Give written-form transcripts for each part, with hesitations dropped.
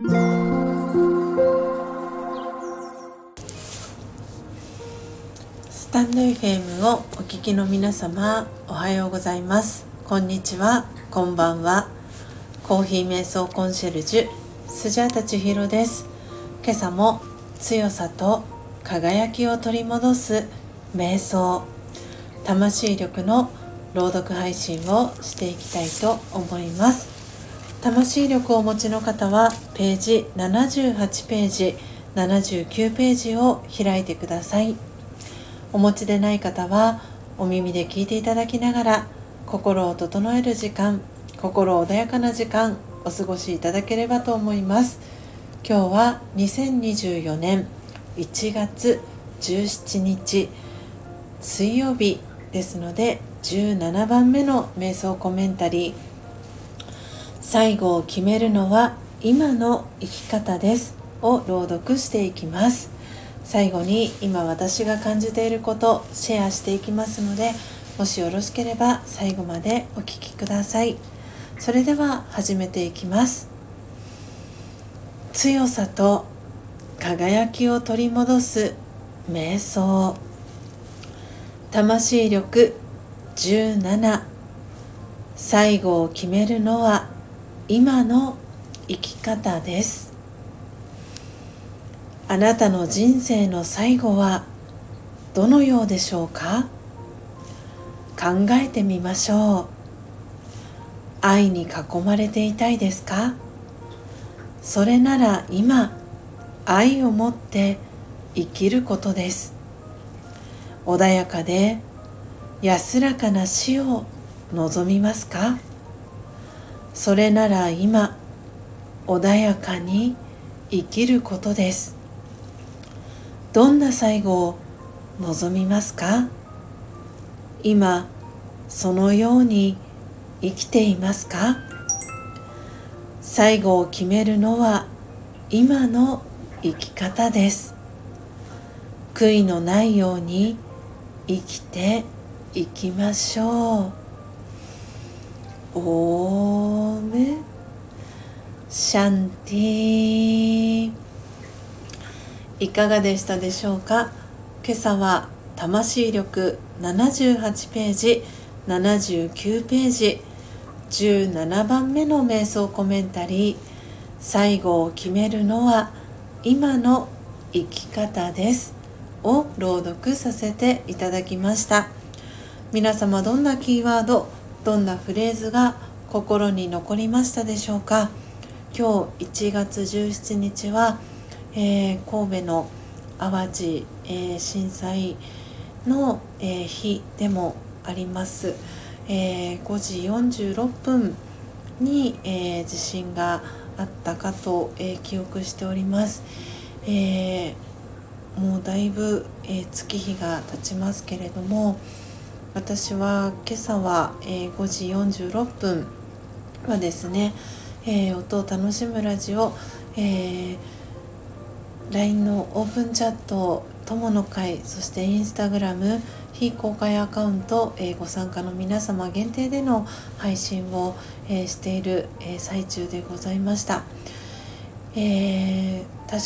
スタンドFMをお聞きの皆様、おはようございます、こんにちは、こんばんは。コーヒー瞑想コンシェルジュスジャータ千尋です。今朝も強さと輝きを取り戻す瞑想魂力の朗読配信をしていきたいと思います。魂力をお持ちの方はページ78ページ79ページを開いてください。お持ちでない方はお耳で聞いていただきながら心を整える時間、心穏やかな時間お過ごしいただければと思います。今日は2024年1月17日水曜日ですので、17番目の瞑想コメンタリー、最後を決めるのは今の生き方ですを朗読していきます。最後に今私が感じていることをシェアしていきますので、もしよろしければ最後までお聞きください。それでは始めていきます。強さと輝きを取り戻す瞑想、魂力17、最後を決めるのは今の生き方です。あなたの人生の最後はどのようでしょうか。考えてみましょう。愛に囲まれていたいですか。それなら今、愛を持って生きることです。穏やかで安らかな死を望みますか。それなら今、穏やかに生きることです。どんな最後を望みますか？今、そのように生きていますか？最後を決めるのは今の生き方です。悔いのないように生きていきましょう。オームシャンティ。いかがでしたでしょうか。今朝は魂力78ページ79ページ17番目の瞑想コメンタリー、最後を決めるのは今の生き方ですを朗読させていただきました。皆様、どんなキーワード、どんなフレーズが心に残りましたでしょうか。今日1月17日は、神戸の淡路、震災の、日でもあります。5時46分に、地震があったかと、記憶しております。もうだいぶ、月日が経ちますけれども、私は今朝は5時46分はですね、音を楽しむラジオ、LINE のオープンチャット、友の会、そしてインスタグラム非公開アカウント、ご参加の皆様限定での配信を、している、最中でございました。確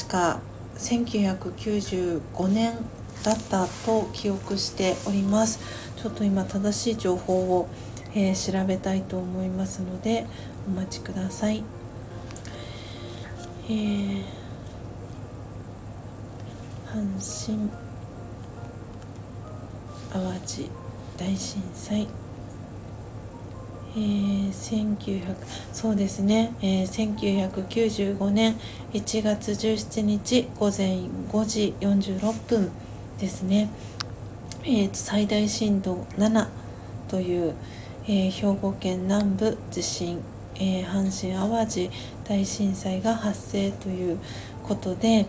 か1995年だったと記憶しております。ちょっと今正しい情報を、調べたいと思いますのでお待ちください。阪神淡路大震災、1995年1月17日午前5時46分ですね。最大震度7という、兵庫県南部地震、阪神淡路大震災が発生ということで、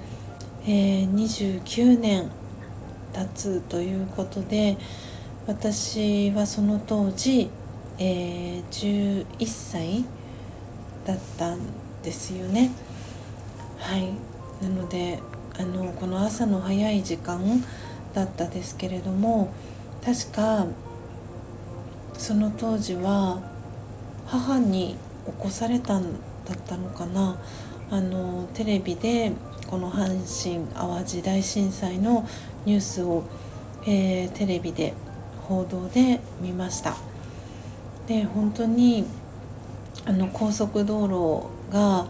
29年経つということで、私はその当時、11歳だったんですよね。はい、なのでこの朝の早い時間だったですけれども、確かその当時は母に起こされたんだったのかな。テレビでこの阪神・淡路大震災のニュースを、テレビで報道で見ました。で、本当に高速道路が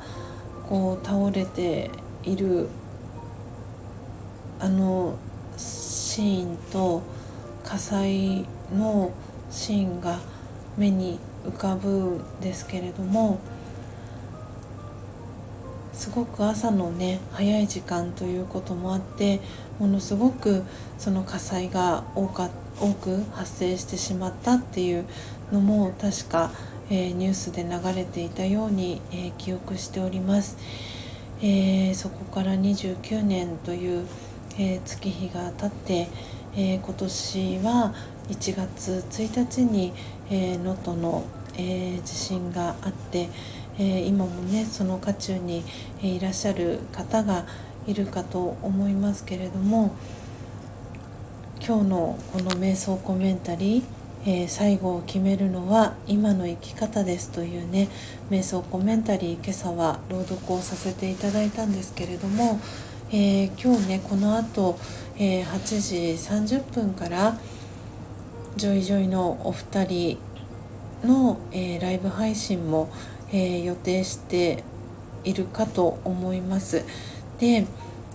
こう倒れているシーンと火災のシーンが目に浮かぶんですけれども、すごく朝のね早い時間ということもあって、ものすごくその火災が多く発生してしまったっていうのも確か、ニュースで流れていたように、記憶しております。そこから29年という、月日が経って、今年は1月1日に能登の、地震があって、今もねその渦中にいらっしゃる方がいるかと思いますけれども、今日のこの瞑想コメンタリー、最後を決めるのは今の生き方ですというね瞑想コメンタリー、今朝は朗読をさせていただいたんですけれども、今日ねこの後、8時30分からジョイジョイのお二人の、ライブ配信も、予定しているかと思います。で、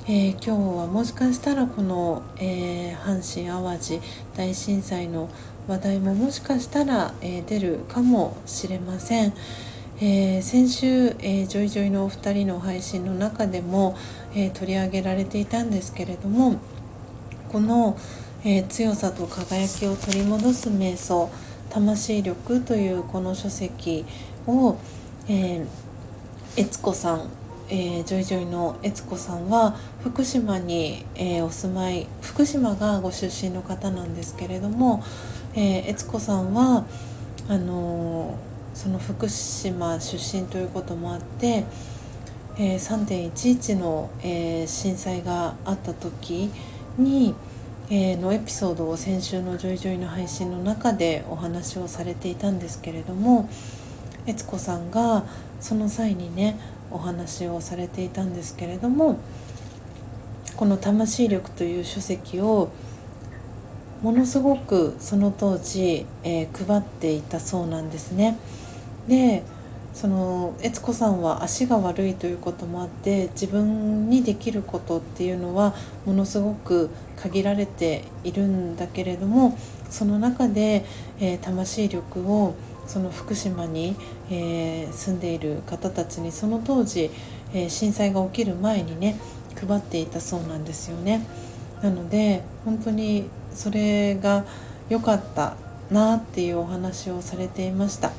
今日はもしかしたらこの、阪神・淡路大震災の話題ももしかしたら、出るかもしれません。先週、ジョイジョイのお二人の配信の中でも、取り上げられていたんですけれども、この、強さと輝きを取り戻す瞑想魂力というこの書籍を、悦子さん、ジョイジョイの悦子さんは福島に、お住まい、福島がご出身の方なんですけれども、悦子さんはその福島出身ということもあって、3.11 の、震災があった時に、のエピソードを先週のジョイジョイの配信の中でお話をされていたんですけれども、悦子さんがその際にねお話をされていたんですけれども、この魂力という書籍をものすごくその当時、配っていたそうなんですね。で、その悦子さんは足が悪いということもあって、自分にできることっていうのはものすごく限られているんだけれども、その中で、魂力をその福島に、住んでいる方たちにその当時、震災が起きる前にね配っていたそうなんですよね。なので本当にそれが良かったなっていうお話をされていました。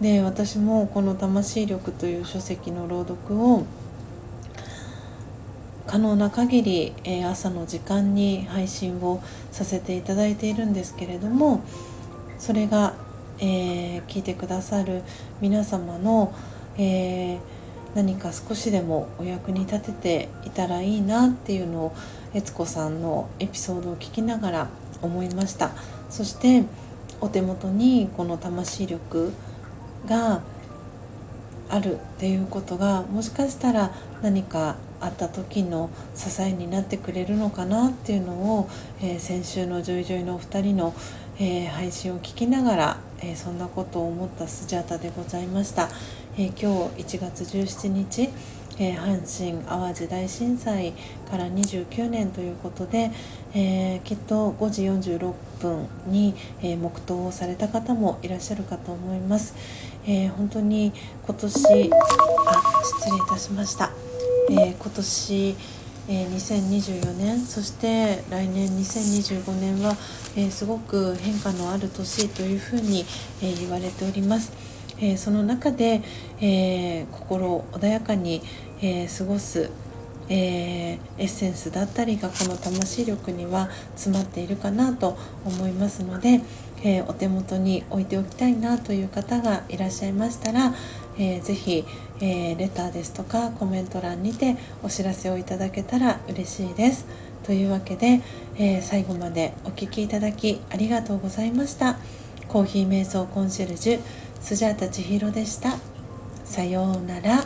で、私もこの魂力という書籍の朗読を可能な限り、朝の時間に配信をさせていただいているんですけれども、それが、聞いてくださる皆様の、何か少しでもお役に立てていたらいいなっていうのを悦子さんのエピソードを聞きながら思いました。そしてお手元にこの魂力があるっていうことが、もしかしたら何かあった時の支えになってくれるのかなっていうのを、先週のジョイジョイのお二人の、配信を聞きながら、そんなことを思ったスジャタでございました。今日1月17日、阪神・淡路大震災から29年ということで、きっと5時46分に、黙祷をされた方もいらっしゃるかと思います。本当に今年、失礼いたしました、今年、2024年、そして来年2025年は、すごく変化のある年というふうに、言われております。その中で、心穏やかに、過ごす、エッセンスだったりがこの魂力には詰まっているかなと思いますので、お手元に置いておきたいなという方がいらっしゃいましたら、ぜひ、レターですとかコメント欄にてお知らせをいただけたら嬉しいです。というわけで、最後までお聞きいただきありがとうございました。コーヒー瞑想コンシェルジュスジャータ千尋でした。さようなら。